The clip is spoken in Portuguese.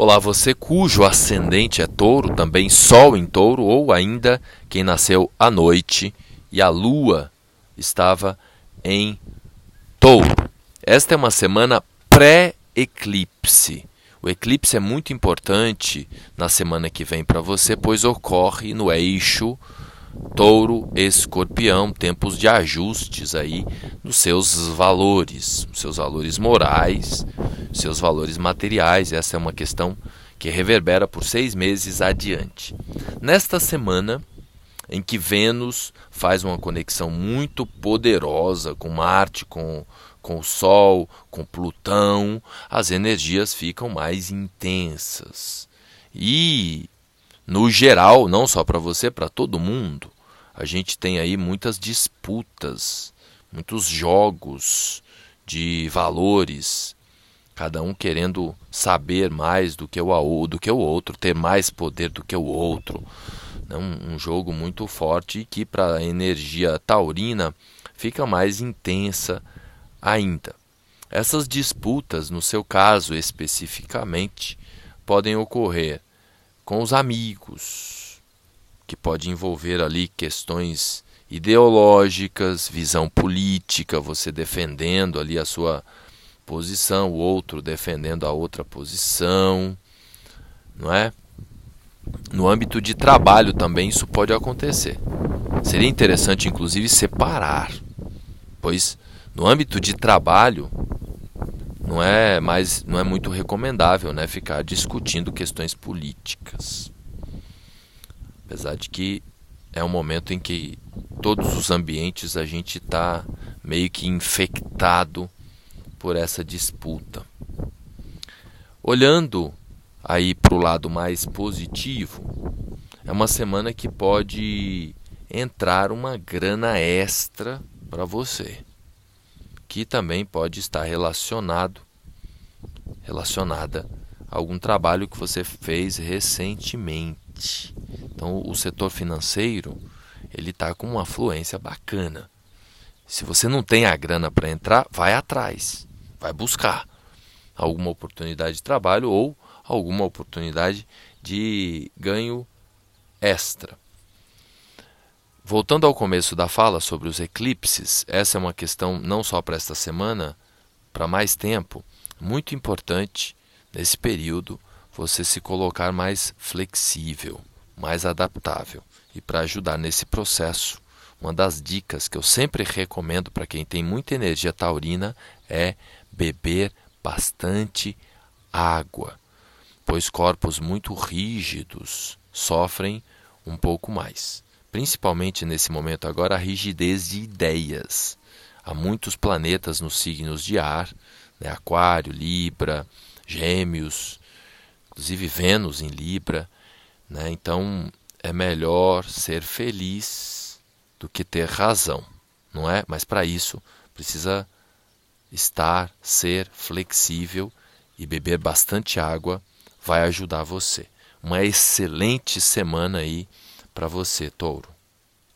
Olá, você cujo ascendente é touro, também sol em touro, ou ainda quem nasceu à noite e a lua estava em touro. Esta é uma semana pré-eclipse. O eclipse é muito importante na semana que vem para você, pois ocorre no eixo touro-escorpião, tempos de ajustes aí nos seus valores morais, seus valores materiais. Essa é uma questão que reverbera por 6 meses adiante. Nesta semana em que Vênus faz uma conexão muito poderosa com Marte, com o Sol, com Plutão, as energias ficam mais intensas. E, no geral, não só para você, para todo mundo, a gente tem aí muitas disputas, muitos jogos de valores, cada um querendo saber mais do que o outro, ter mais poder do que o outro. Um jogo muito forte que, para a energia taurina, fica mais intensa ainda. Essas disputas, no seu caso especificamente, podem ocorrer com os amigos, que pode envolver ali questões ideológicas, visão política, você defendendo ali a sua posição, o outro defendendo a outra posição, não é? No âmbito de trabalho também isso pode acontecer. Seria interessante, inclusive, separar, pois no âmbito de trabalho não é muito recomendável, né, ficar discutindo questões políticas. Apesar de que é um momento em que todos os ambientes a gente está meio que infectado por essa disputa. Olhando aí para o lado mais positivo, é uma semana que pode entrar uma grana extra para você, que também pode estar relacionada a algum trabalho que você fez recentemente. Então, o setor financeiro, ele está com uma afluência bacana. Se você não tem a grana para entrar, vai atrás, vai buscar alguma oportunidade de trabalho ou alguma oportunidade de ganho extra. Voltando ao começo da fala sobre os eclipses, essa é uma questão não só para esta semana, para mais tempo, muito importante nesse período você se colocar mais flexível, mais adaptável. E para ajudar nesse processo, uma das dicas que eu sempre recomendo para quem tem muita energia taurina é beber bastante água, pois corpos muito rígidos sofrem um pouco mais. Principalmente nesse momento agora, a rigidez de ideias. Há muitos planetas nos signos de ar, né? Aquário, Libra, Gêmeos, inclusive Vênus em Libra, né? Então é melhor ser feliz do que ter razão, não é? Mas para isso precisa ser flexível e beber bastante água vai ajudar você. Uma excelente semana aí para você, touro.